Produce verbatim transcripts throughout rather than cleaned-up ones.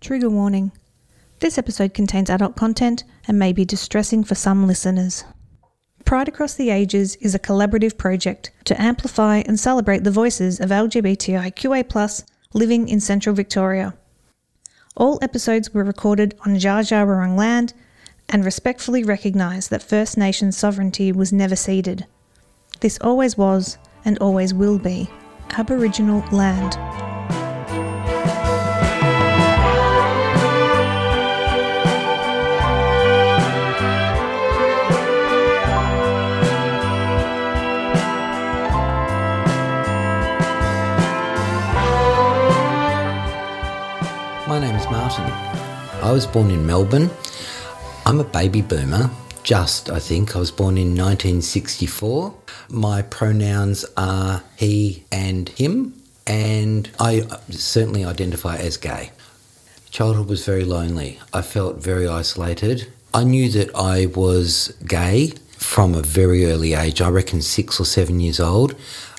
Trigger warning. This episode contains adult content and may be distressing for some listeners. Pride Across the Ages is a collaborative project to amplify and celebrate the voices of L G B T I Q A plus living in Central Victoria. All episodes were recorded on Djar Djar Wurrung land and respectfully recognise that First Nations sovereignty was never ceded. This always was and always will be Aboriginal land. My name is Martyn. I was born in Melbourne. I'm a baby boomer, just, I think. I was born in nineteen sixty-four. My pronouns are he and him, and I certainly identify as gay. Childhood was very lonely. I felt very isolated. I knew that I was gay from a very early age. I reckon six or seven years old.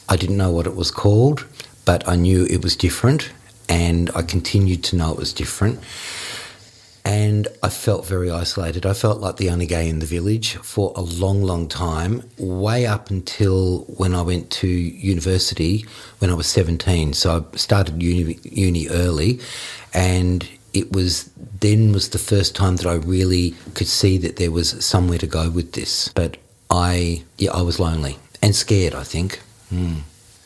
I didn't know what it was called, but I knew it was different. And I continued to know it was different. And I felt very isolated. I felt like the only gay in the village for a long, long time, way up until when I went to university when I was seventeen. So I started uni, uni early, and it was then was the first time that I really could see that there was somewhere to go with this. But I, yeah, I was lonely and scared, I think. Mm.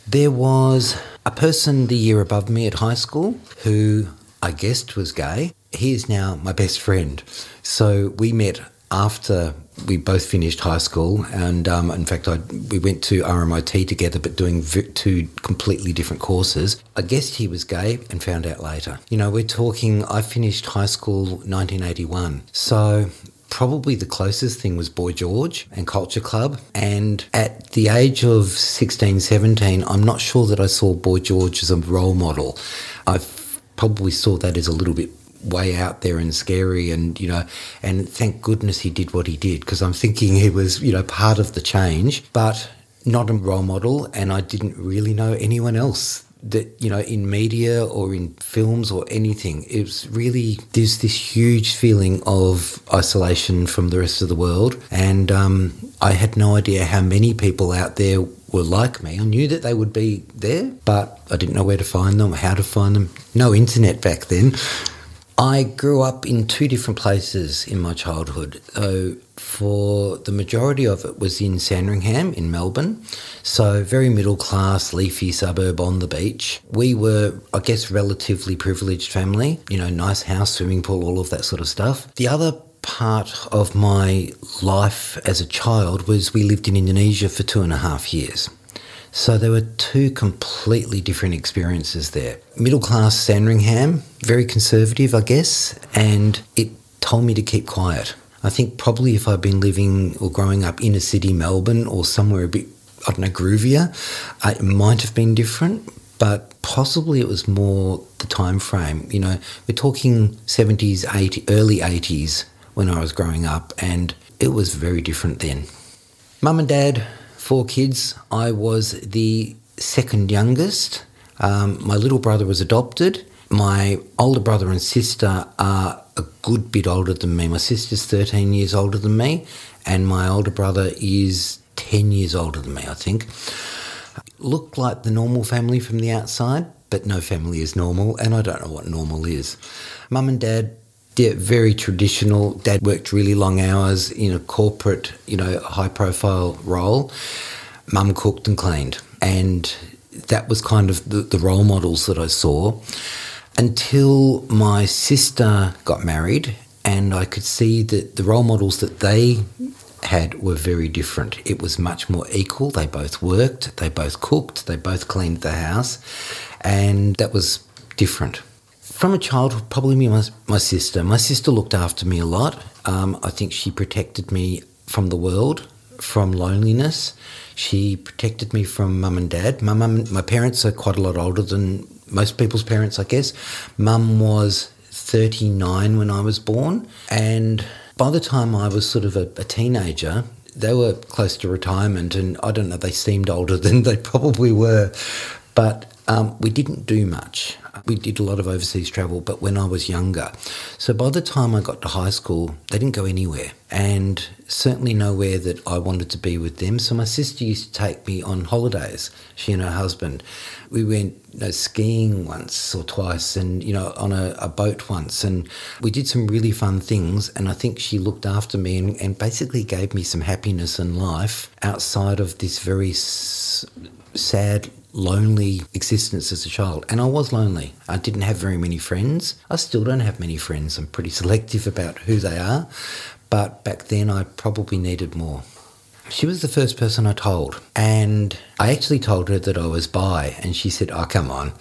There was a person the year above me at high school who I guessed was gay. He is now my best friend. So we met after we both finished high school, and um, in fact I, we went to R M I T together, but doing v- two completely different courses. I guessed he was gay and found out later. You know, we're talking, I finished high school nineteen eighty-one, so probably the closest thing was Boy George and Culture Club. And at the age of sixteen, seventeen, I'm not sure that I saw Boy George as a role model. I probably saw that as a little bit way out there and scary, and, you know, and thank goodness he did what he did, because I'm thinking he was, you know, part of the change, but not a role model. And I didn't really know anyone else that, you know, in media or in films or anything. It was really, there's this huge feeling of isolation from the rest of the world. And um, I had no idea how many people out there were like me. I knew that they would be there, but I didn't know where to find them, how to find them. No internet back then. I grew up in two different places in my childhood. So for the majority of it was in Sandringham in Melbourne, so very middle class, leafy suburb on the beach. We were, I guess, relatively privileged family, you know, nice house, swimming pool, all of that sort of stuff. The other part of my life as a child was we lived in Indonesia for two and a half years. So there were two completely different experiences there. Middle-class Sandringham, very conservative, I guess, and it told me to keep quiet. I think probably if I'd been living or growing up inner city Melbourne or somewhere a bit, I don't know, groovier, it might have been different, but possibly it was more the time frame. You know, we're talking seventies, eighties, early eighties when I was growing up, and it was very different then. Mum and Dad, four kids. I was the second youngest. Um, my little brother was adopted. My older brother and sister are a good bit older than me. My sister's thirteen years older than me, and my older brother is ten years older than me, I think. Looked like the normal family from the outside, but no family is normal, and I don't know what normal is. Mum and Dad, yeah, very traditional. Dad worked really long hours in a corporate, you know, high-profile role. Mum cooked and cleaned. And that was kind of the, the role models that I saw until my sister got married, and I could see that the role models that they had were very different. It was much more equal. They both worked, they both cooked, they both cleaned the house, and that was different. From a childhood, probably me, my, my sister. My sister looked after me a lot. Um, I think she protected me from the world, from loneliness. She protected me from Mum and Dad. My mum, my parents are quite a lot older than most people's parents, I guess. Mum was thirty-nine when I was born, and by the time I was sort of a, a teenager, they were close to retirement, and I don't know, they seemed older than they probably were, but um, we didn't do much. We did a lot of overseas travel, but when I was younger. So by the time I got to high school, they didn't go anywhere, and certainly nowhere that I wanted to be with them. So my sister used to take me on holidays, she and her husband. We went you know, skiing once or twice and, you know, on a, a boat once. And we did some really fun things, and I think she looked after me and, and basically gave me some happiness in life outside of this very s- sad lonely existence as a child. And I was lonely. I didn't have very many friends. I still don't have many friends. I'm pretty selective about who they are. But back then I probably needed more. She was the first person I told, and I actually told her that I was bi, and she said, oh, come on,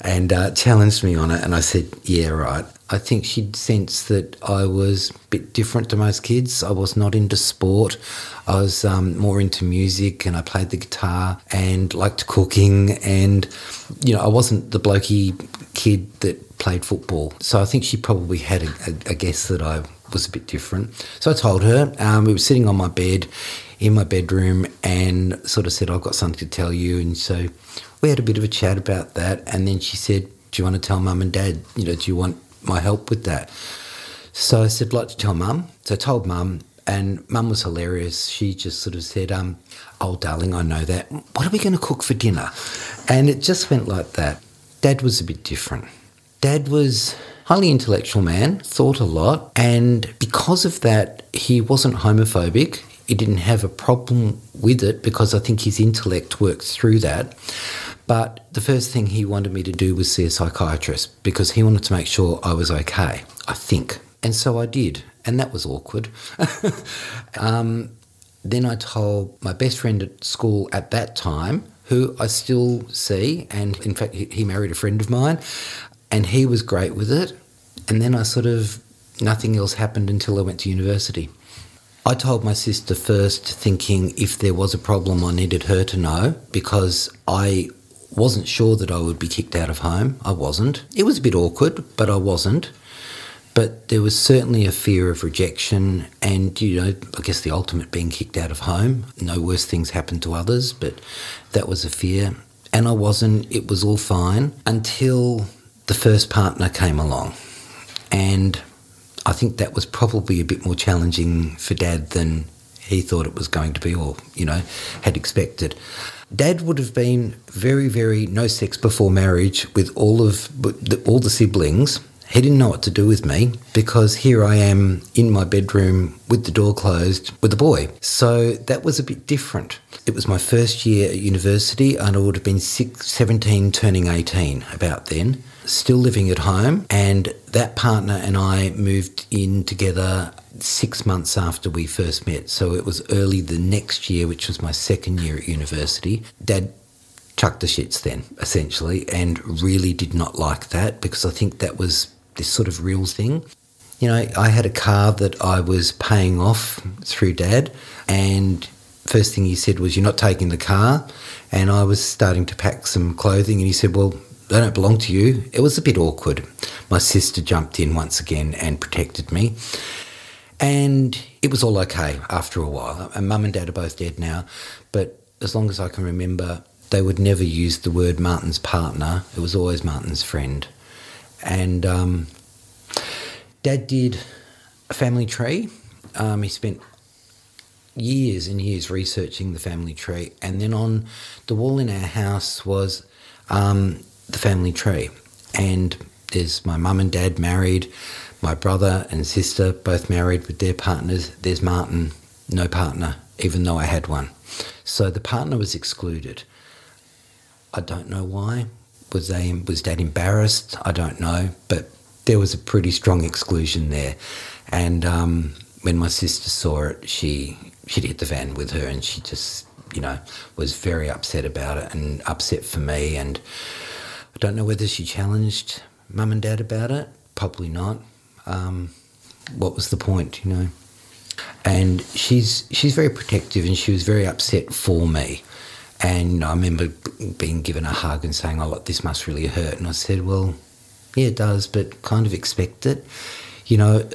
and uh, challenged me on it, and I said, yeah, right. I think she'd sensed that I was a bit different to most kids. I was not into sport. I was um, more into music, and I played the guitar and liked cooking, and, you know, I wasn't the blokey kid that played football. So I think she probably had a, a, a guess that I was a bit different. So I told her. Um, we were sitting on my bed in my bedroom and sort of said, I've got something to tell you. And so we had a bit of a chat about that. And then she said, do you want to tell mum and dad? You know, do you want my help with that? So I said, I'd like to tell mum. So I told mum, and mum was hilarious. She just sort of said, um, oh, darling, I know that. What are we going to cook for dinner? And it just went like that. Dad was a bit different. Dad was highly intellectual man, thought a lot, and because of that, he wasn't homophobic. He didn't have a problem with it because I think his intellect worked through that. But the first thing he wanted me to do was see a psychiatrist because he wanted to make sure I was okay, I think. And so I did, and that was awkward. um, then I told my best friend at school at that time, who I still see, and in fact, he married a friend of mine, and he was great with it. And then I sort of, nothing else happened until I went to university. I told my sister first, thinking if there was a problem, I needed her to know, because I wasn't sure that I would be kicked out of home. I wasn't. It was a bit awkward, but I wasn't. But there was certainly a fear of rejection and, you know, I guess the ultimate being kicked out of home. No worse things happened to others, but that was a fear. And I wasn't. It was all fine until the first partner came along, and I think that was probably a bit more challenging for Dad than he thought it was going to be, or, you know, had expected. Dad would have been very, very no sex before marriage with all of the, all the siblings. He didn't know what to do with me because here I am in my bedroom with the door closed with a boy. So that was a bit different. It was my first year at university, and I would have been six, seventeen, turning eighteen about then. Still living at home, and that partner and I moved in together six months after we first met. So it was early the next year, which was my second year at university. Dad chucked the shits then, essentially, and really did not like that because I think that was this sort of real thing. You know, I had a car that I was paying off through Dad, and first thing he said was, you're not taking the car. And I was starting to pack some clothing, and he said, well, they don't belong to you. It was a bit awkward. My sister jumped in once again and protected me. And it was all okay after a while. And Mum and Dad are both dead now. But as long as I can remember, they would never use the word Martyn's partner. It was always Martyn's friend. And um, Dad did a family tree. Um, he spent years and years researching the family tree. And then on the wall in our house was Um, the family tree, and there's my mum and dad married, my brother and sister both married with their partners. There's Martyn, no partner, even though I had one. So the partner was excluded. I don't know why. Was they was Dad embarrassed? I don't know, but there was a pretty strong exclusion there. And um, when my sister saw it, she she'd hit the van with her, and she just, you know, was very upset about it and upset for me. And I don't know whether she challenged Mum and Dad about it. Probably not. Um, what was the point, you know? And she's she's very protective, and she was very upset for me. And I remember being given a hug and saying, oh, look, this must really hurt. And I said, well, yeah, it does, but kind of expect it. You know,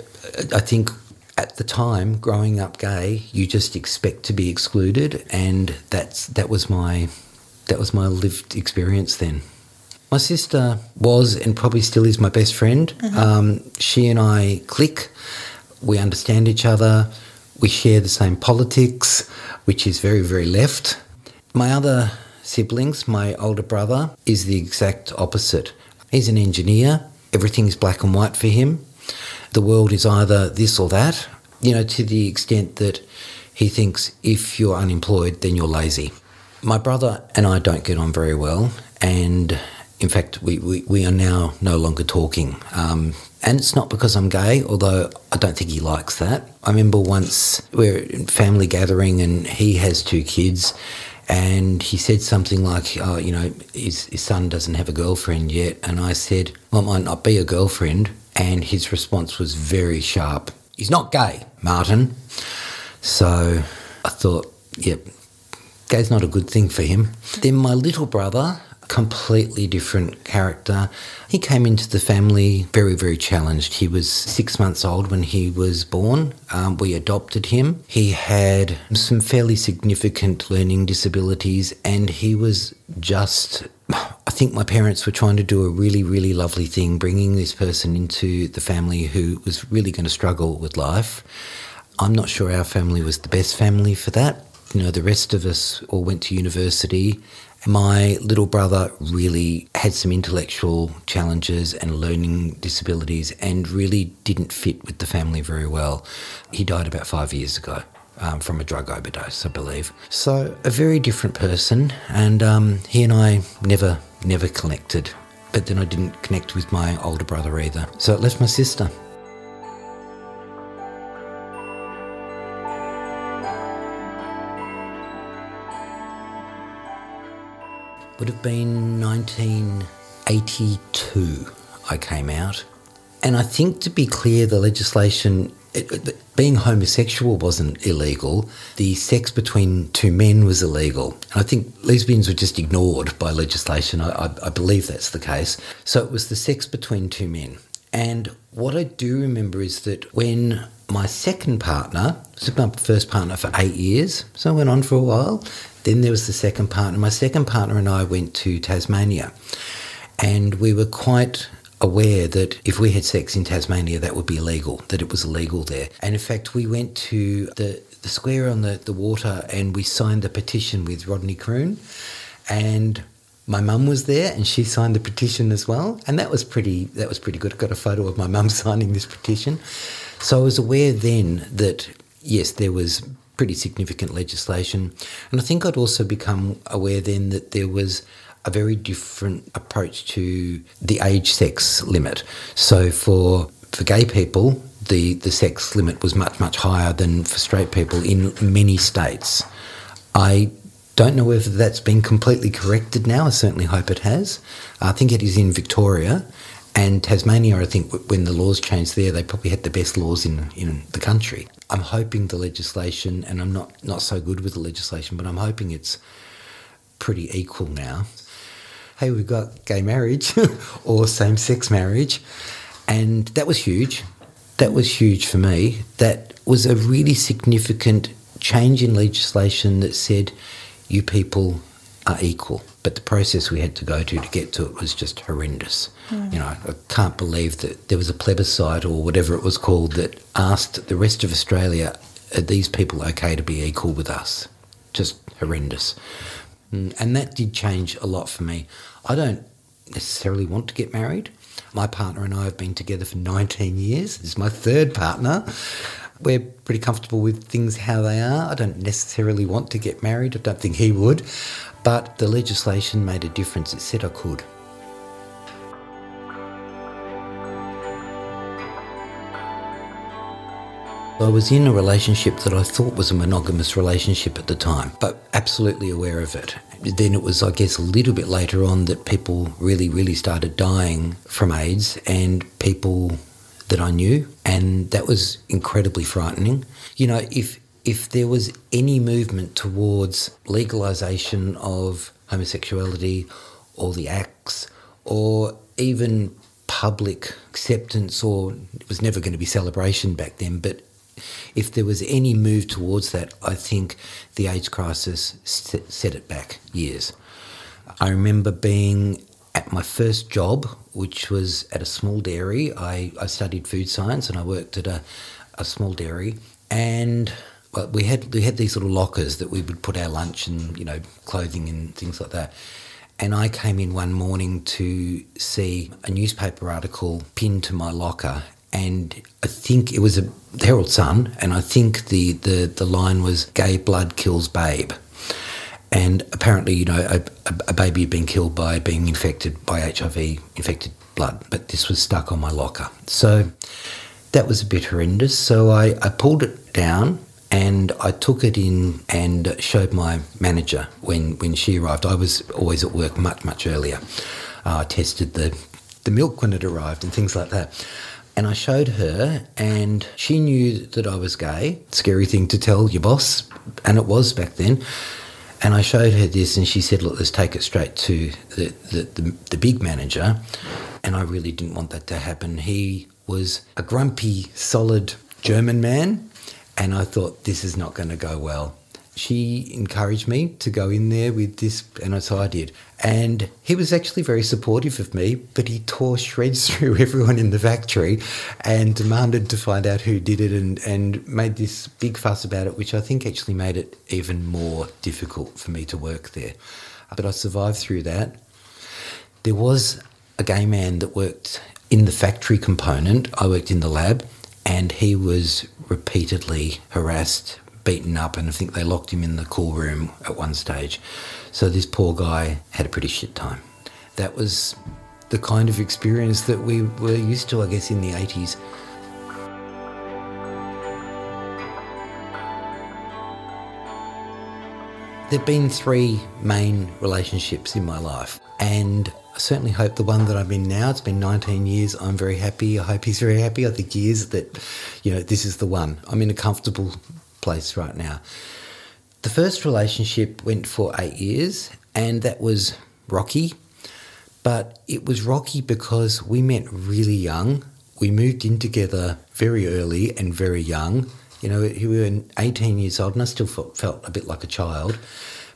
I think at the time, growing up gay, you just expect to be excluded, and that's that was my that was my lived experience then. My sister was and probably still is my best friend. Mm-hmm. Um, she and I click. We understand each other. We share the same politics, which is very, very left. My other siblings, my older brother, is the exact opposite. He's an engineer. Everything is black and white for him. The world is either this or that, you know, to the extent that he thinks if you're unemployed, then you're lazy. My brother and I don't get on very well, and in fact, we, we, we are now no longer talking. Um, and it's not because I'm gay, although I don't think he likes that. I remember once we were in family gathering and he has two kids and he said something like, oh, you know, his, his son doesn't have a girlfriend yet. And I said, well, it might not be a girlfriend. And his response was very sharp. He's not gay, Martyn. So I thought, yep, yeah, gay's not a good thing for him. Then my little brother, completely different character. He came into the family very, very challenged. He was six months old when he was born. Um, we adopted him. He had some fairly significant learning disabilities and he was just, I think my parents were trying to do a really, really lovely thing, bringing this person into the family who was really going to struggle with life. I'm not sure our family was the best family for that. You know, the rest of us all went to university. My little brother really had some intellectual challenges and learning disabilities and really didn't fit with the family very well. He died about five years ago um, from a drug overdose, I believe. So a very different person, and um, he and I never, never connected. But then I didn't connect with my older brother either. So it left my sister. Would have been nineteen eighty-two I came out. And I think, to be clear, the legislation, it, it, being homosexual wasn't illegal. The sex between two men was illegal. And I think lesbians were just ignored by legislation. I, I, I believe that's the case. So it was the sex between two men. And what I do remember is that when my second partner, so my first partner for eight years, so I went on for a while. Then there was the second partner. My second partner and I went to Tasmania, and we were quite aware that if we had sex in Tasmania, that would be illegal, that it was illegal there. And in fact, we went to the, the square on the, the water and we signed the petition with Rodney Croon, and my mum was there and she signed the petition as well. And that was pretty, that was pretty good. I got a photo of my mum signing this petition. So I was aware then that, yes, there was pretty significant legislation. And I think I'd also become aware then that there was a very different approach to the age sex limit. So for for gay people, the, the sex limit was much, much higher than for straight people in many states. I don't know whether that's been completely corrected now. I certainly hope it has. I think it is in Victoria and Tasmania. I think when the laws changed there, they probably had the best laws in, in the country. I'm hoping the legislation, and I'm not, not so good with the legislation, but I'm hoping it's pretty equal now. Hey, we've got gay marriage or same-sex marriage, and that was huge. That was huge for me. That was a really significant change in legislation that said you people are equal. But the process we had to go to to get to it was just horrendous. Mm. You know, I can't believe that there was a plebiscite or whatever it was called that asked the rest of Australia, are these people okay to be equal with us? Just horrendous. And that did change a lot for me. I don't necessarily want to get married. My partner and I have been together for nineteen years. This is my third partner. We're pretty comfortable with things how they are. I don't necessarily want to get married. I don't think he would. But the legislation made a difference. It said I could. I was in a relationship that I thought was a monogamous relationship at the time, but absolutely aware of it. Then it was, I guess, a little bit later on that people really, really started dying from AIDS, and people that I knew, and that was incredibly frightening. You know, if if there was any movement towards legalisation of homosexuality or the acts or even public acceptance, or it was never going to be celebration back then, but if there was any move towards that, I think the AIDS crisis set it back years. I remember being At my first job, which was at a small dairy, I, I studied food science and I worked at a, a small dairy. And well, we had we had these little lockers that we would put our lunch and, you know, clothing and things like that. And I came in one morning to see a newspaper article pinned to my locker. And I think it was a Herald Sun, and I think the, the, the line was, "Gay blood kills babe." And apparently, you know, a, a baby had been killed by being infected by H I V-infected blood, but this was stuck on my locker. So that was a bit horrendous. So I, I pulled it down and I took it in and showed my manager when, when she arrived. I was always at work much, much earlier. Uh, I tested the, the milk when it arrived and things like that. And I showed her, and she knew that I was gay. Scary thing to tell your boss, and it was back then. And I showed her this and she said, "Look, let's take it straight to the, the, the, the big manager." And I really didn't want that to happen. He was a grumpy, solid German man. And I thought, this is not going to go well. She encouraged me to go in there with this, and so I did. And he was actually very supportive of me, but he tore shreds through everyone in the factory and demanded to find out who did it and, and made this big fuss about it, which I think actually made it even more difficult for me to work there. But I survived through that. There was a gay man that worked in the factory component. I worked in the lab, and he was repeatedly harassed, beaten up, and I think they locked him in the cool room at one stage. So this poor guy had a pretty shit time. That was the kind of experience that we were used to, I guess, in the eighties. There've been three main relationships in my life, and I certainly hope the one that I'm in now, it's been nineteen years, I'm very happy. I hope he's very happy. I think he is, that, you know, this is the one. I'm in a comfortable place right now. The first relationship went for eight years and that was rocky, but it was rocky because we met really young. We moved in together very early and very young. You know, we were eighteen years old and I still felt a bit like a child,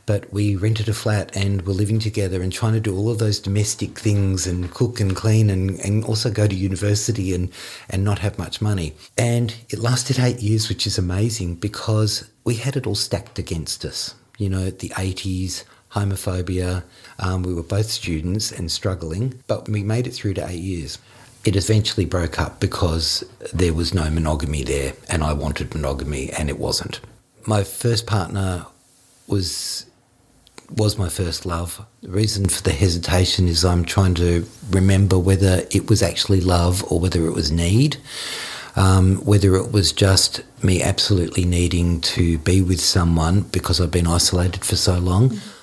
but we rented a flat and were living together and trying to do all of those domestic things and cook and clean and, and also go to university and, and not have much money. And it lasted eight years, which is amazing because we had it all stacked against us. You know, the eighties, homophobia, um, we were both students and struggling, but we made it through to eight years. It eventually broke up because there was no monogamy there and I wanted monogamy and it wasn't. My first partner was... was my first love. The reason for the hesitation is I'm trying to remember whether it was actually love or whether it was need, um, whether it was just me absolutely needing to be with someone because I've been isolated for so long. Mm.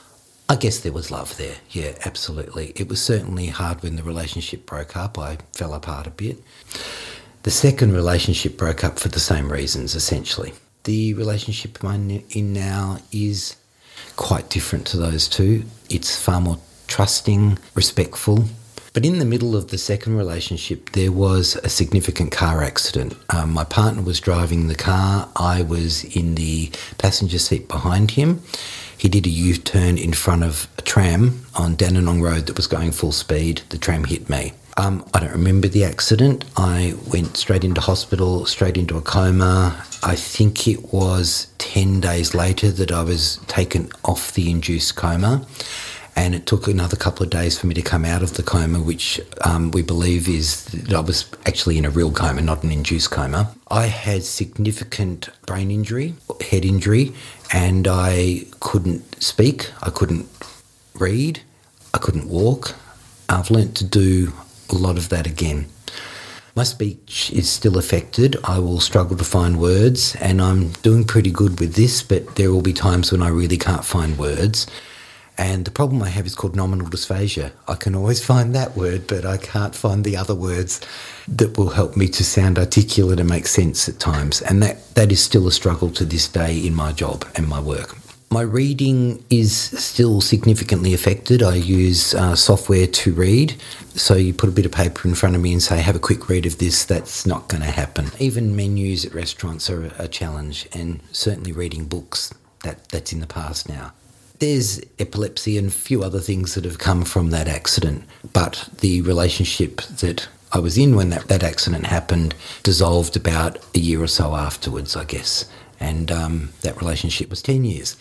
I guess there was love there, yeah, absolutely. It was certainly hard when the relationship broke up. I fell apart a bit. The second relationship broke up for the same reasons, essentially. The relationship I'm in now is quite different to those two. It's far more trusting, respectful. But in the middle of the second relationship, there was a significant car accident. Um, my partner was driving the car. I was in the passenger seat behind him. He did a U-turn in front of a tram on Dandenong Road that was going full speed. The tram hit me. Um, I don't remember the accident. I went straight into hospital, straight into a coma. I think it was ten days later that I was taken off the induced coma, and it took another couple of days for me to come out of the coma, which um, we believe is that I was actually in a real coma, not an induced coma. I had significant brain injury, head injury, and I couldn't speak, I couldn't read, I couldn't walk. I've learnt to do a lot of that again. My speech is still affected. I will struggle to find words and I'm doing pretty good with this, but there will be times when I really can't find words. And the problem I have is called nominal dysphasia. I can always find that word, but I can't find the other words that will help me to sound articulate and make sense at times. And that, that is still a struggle to this day in my job and my work. My reading is still significantly affected. I use uh, software to read. So you put a bit of paper in front of me and say, have a quick read of this. That's not going to happen. Even menus at restaurants are a challenge, and certainly reading books, that, that's in the past now. there's epilepsy and a few other things that have come from that accident, but the relationship that I was in when that, that accident happened dissolved about a year or so afterwards, I guess, and um, that relationship was ten years.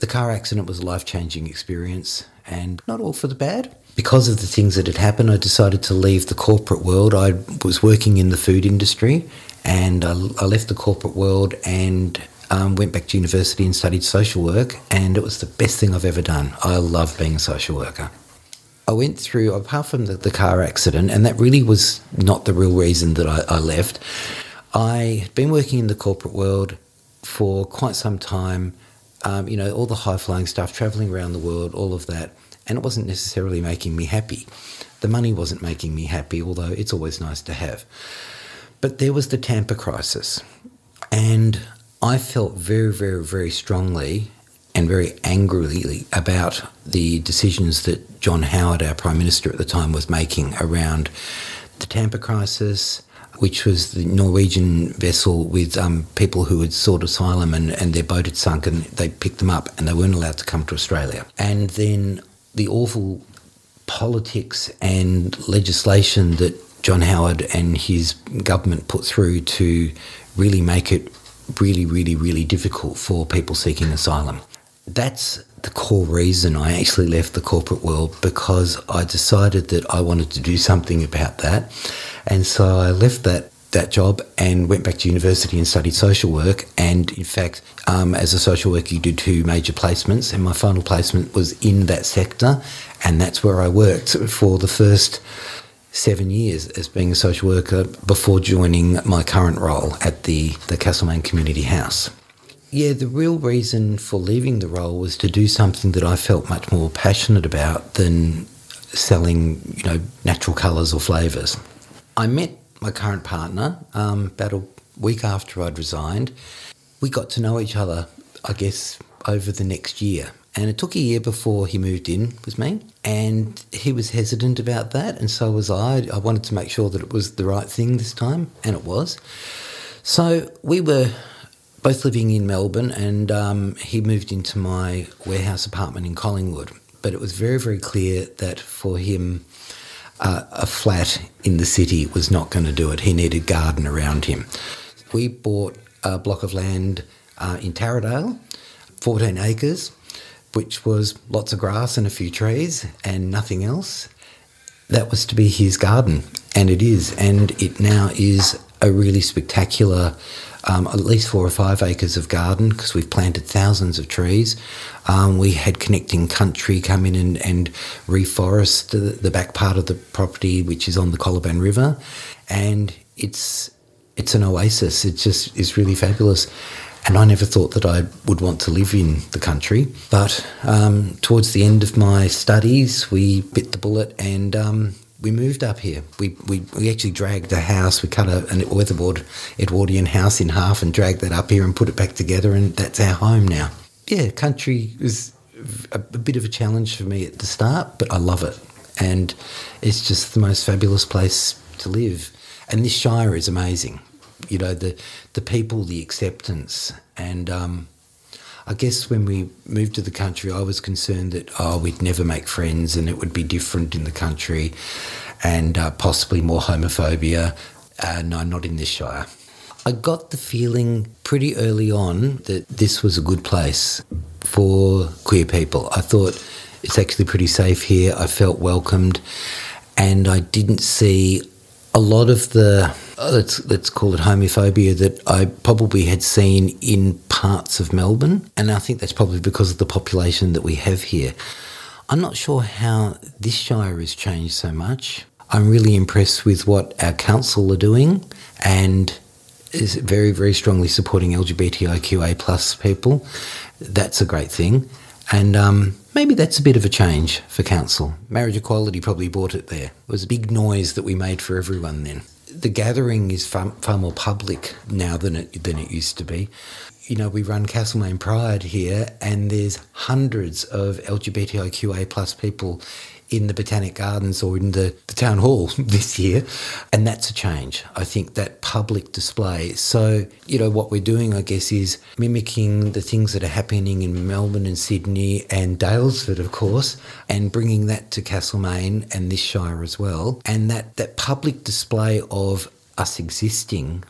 The car accident was a life-changing experience, and not all for the bad. Because of the things that had happened, I decided to leave the corporate world. I was working in the food industry, and I, I left the corporate world and um, went back to university and studied social work, and it was the best thing I've ever done. I love being a social worker. I went through, apart from the, the car accident, and that really was not the real reason that I, I left. I had been working in the corporate world for quite some time, um, you know, all the high-flying stuff, travelling around the world, all of that, and it wasn't necessarily making me happy. The money wasn't making me happy, although it's always nice to have. But there was the Tampa crisis, and I felt very, very, very strongly and very angrily about the decisions that John Howard, our Prime Minister at the time, was making around the Tampa crisis, which was the Norwegian vessel with um, people who had sought asylum and, and their boat had sunk, and they picked them up and they weren't allowed to come to Australia. And then the awful politics and legislation that John Howard and his government put through to really make it really, really, really difficult for people seeking asylum. That's the core reason I actually left the corporate world, because I decided that I wanted to do something about that. And so I left that, that job and went back to university and studied social work. And in fact, um, as a social worker, you do two major placements, and my final placement was in that sector. And that's where I worked for the first seven years as being a social worker before joining my current role at the, the Castlemaine Community House. Yeah, the real reason for leaving the role was to do something that I felt much more passionate about than selling, you know, natural colours or flavours. I met my current partner um, about a week after I'd resigned. We got to know each other, I guess, over the next year. And it took a year before he moved in with me, and he was hesitant about that, and so was I. I wanted to make sure that it was the right thing this time, and it was. So we were both living in Melbourne, and um, he moved into my warehouse apartment in Collingwood. But it was very, very clear that for him, uh, a flat in the city was not going to do it. He needed garden around him. We bought a block of land uh, in Tarradale, fourteen acres, which was lots of grass and a few trees and nothing else. That was to be his garden, and it is, and it now is a really spectacular, um, at least four or five acres of garden, because we've planted thousands of trees. Um, we had Connecting Country come in and, and reforest the, the back part of the property, which is on the Coliban River, and it's it's an oasis. It just is really fabulous. And I never thought that I would want to live in the country. But um, towards the end of my studies, we bit the bullet and um, we moved up here. We, we we actually dragged the house. We cut a, an weatherboard Edwardian house in half and dragged that up here and put it back together, and that's our home now. Yeah, country was a, a bit of a challenge for me at the start, but I love it. And it's just the most fabulous place to live. And this Shire is amazing. You know, the the people, the acceptance, and um, I guess when we moved to the country, I was concerned that, oh, we'd never make friends and it would be different in the country and uh, possibly more homophobia. Uh, no, not in this Shire. I got the feeling pretty early on that this was a good place for queer people. I thought it's actually pretty safe here. I felt welcomed, and I didn't see a lot of the, oh, let's, let's call it homophobia, that I probably had seen in parts of Melbourne. And I think that's probably because of the population that we have here. I'm not sure how this Shire has changed so much. I'm really impressed with what our council are doing, and is very, very strongly supporting L G B T I Q A plus people. That's a great thing. And um, maybe that's a bit of a change for council. Marriage equality probably brought it there. It was a big noise that we made for everyone then. The gathering is far, far more public now than it than it used to be. you know, we run Castlemaine Pride here, and there's hundreds of L G B T I Q A plus people in the Botanic Gardens or in the, the Town Hall this year, and that's a change. I think that public display. So, you know, what we're doing, I guess, is mimicking the things that are happening in Melbourne and Sydney and Daylesford, of course, and bringing that to Castlemaine and this Shire as well. And that, that public display of us existing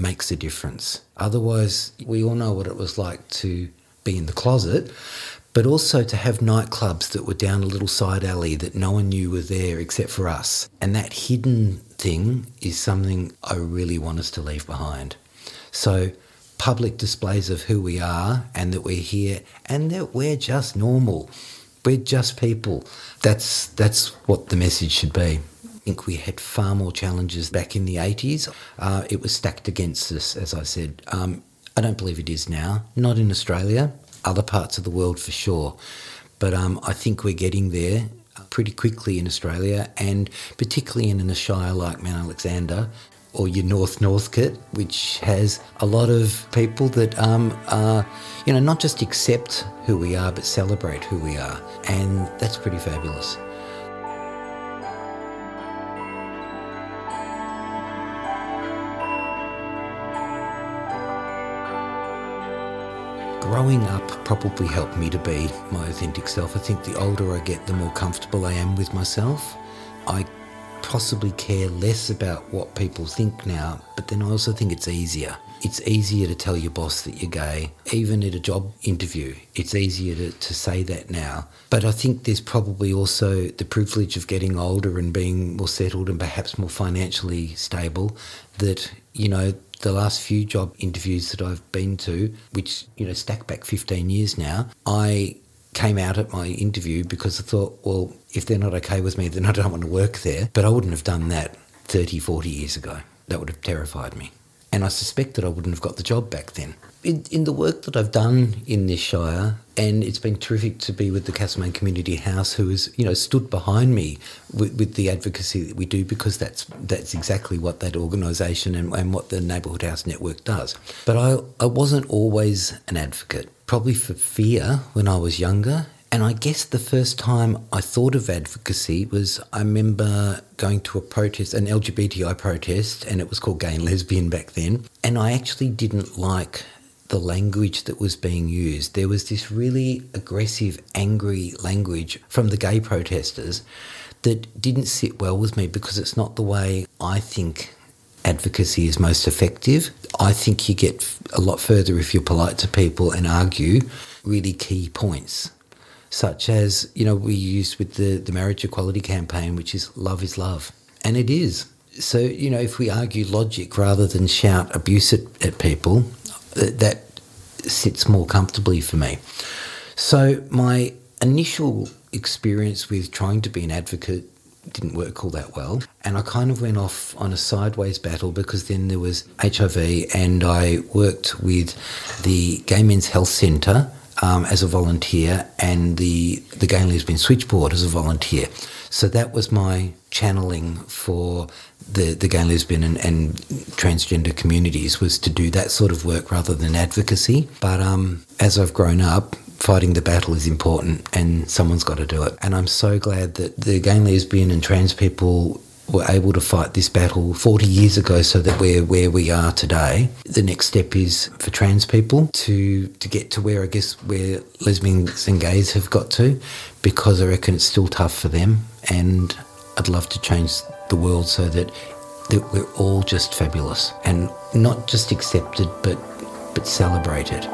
makes a difference. Otherwise, we all know what it was like to be in the closet, but also to have nightclubs that were down a little side alley that no one knew were there except for us. And that hidden thing is something I really want us to leave behind. So public displays of who we are and that we're here and that we're just normal. We're just people. That's, that's what the message should be. I think we had far more challenges back in the eighties. Uh, it was stacked against us, as I said. Um, I don't believe it is now, not in Australia. Other parts of the world for sure. But um, I think we're getting there pretty quickly in Australia, and particularly in a shire like Mount Alexander or your North Northcote, which has a lot of people that um, are, you know, not just accept who we are, but celebrate who we are. And that's pretty fabulous. Growing up probably helped me to be my authentic self. I think the older I get, the more comfortable I am with myself. I possibly care less about what people think now, but then I also think it's easier. It's easier to tell your boss that you're gay, even at a job interview. It's easier to, to say that now. But I think there's probably also the privilege of getting older and being more settled and perhaps more financially stable that, you know, the last few job interviews that I've been to, which, you know, stack back fifteen years now, I came out at my interview because I thought, well, if they're not okay with me, then I don't want to work there. But I wouldn't have done that thirty, forty years ago. That would have terrified me. And I suspect that I wouldn't have got the job back then. In, in the work that I've done in this Shire, and it's been terrific to be with the Castlemaine Community House, who has, you know, stood behind me with, with the advocacy that we do, because that's that's exactly what that organisation and, and what the Neighbourhood House Network does. But I, I wasn't always an advocate, probably for fear when I was younger. And I guess the first time I thought of advocacy was, I remember going to a protest, an L G B T I protest, and it was called Gay and Lesbian back then. And I actually didn't like the language that was being used. There was this really aggressive, angry language from the gay protesters that didn't sit well with me, because it's not the way I think advocacy is most effective. I think you get a lot further if you're polite to people and argue really key points, such as, you know, we used with the, the marriage equality campaign, which is love is love. And it is. So, you know, if we argue logic rather than shout abuse at, at people, that, that sits more comfortably for me. So my initial experience with trying to be an advocate didn't work all that well. And I kind of went off on a sideways battle, because then there was H I V, and I worked with the Gay Men's Health Centre Um, as a volunteer, and the, the Gay and Lesbian Switchboard as a volunteer. So that was my channeling for the, the gay and lesbian and, and transgender communities, was to do that sort of work rather than advocacy. But um, as I've grown up, fighting the battle is important, and someone's got to do it. And I'm so glad that the gay and lesbian and trans people were able to fight this battle forty years ago, so that we're where we are today. The next step is for trans people to, to get to where, I guess, where lesbians and gays have got to, because I reckon it's still tough for them, and I'd love to change the world so that, that we're all just fabulous, and not just accepted, but, but celebrated.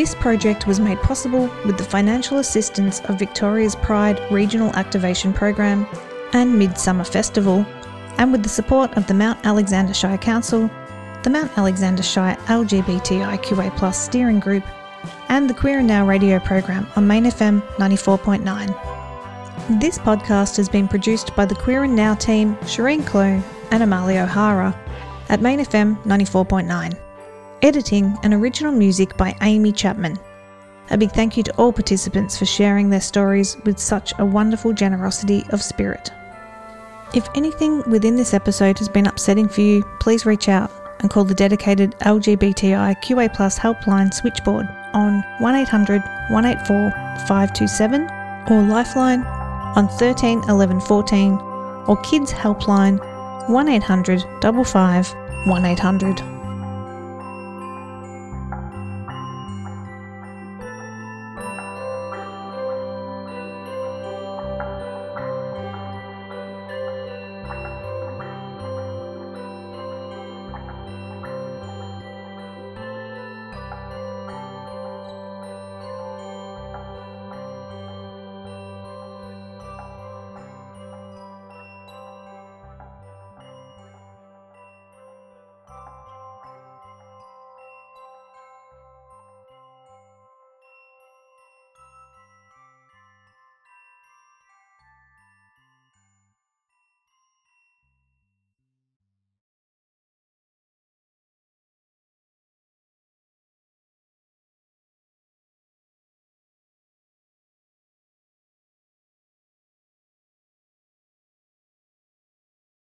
This project was made possible with the financial assistance of Victoria's Pride Regional Activation Program and Midsummer Festival, and with the support of the Mount Alexander Shire Council, the Mount Alexander Shire L G B T I Q A plus Steering Group, and the Queer and Now radio program on Main F M ninety-four point nine. This podcast has been produced by the Queer and Now team, Shireen Clew and Amalia O'Hara at Main F M ninety-four point nine. Editing and original music by Amy Chapman. A big thank you to all participants for sharing their stories with such a wonderful generosity of spirit. If anything within this episode has been upsetting for you, please reach out and call the dedicated L G B T I Q A plus helpline switchboard on one eight hundred, one eight four, five two seven or Lifeline on thirteen eleven fourteen or Kids Helpline one eight hundred, five five, one eight hundred.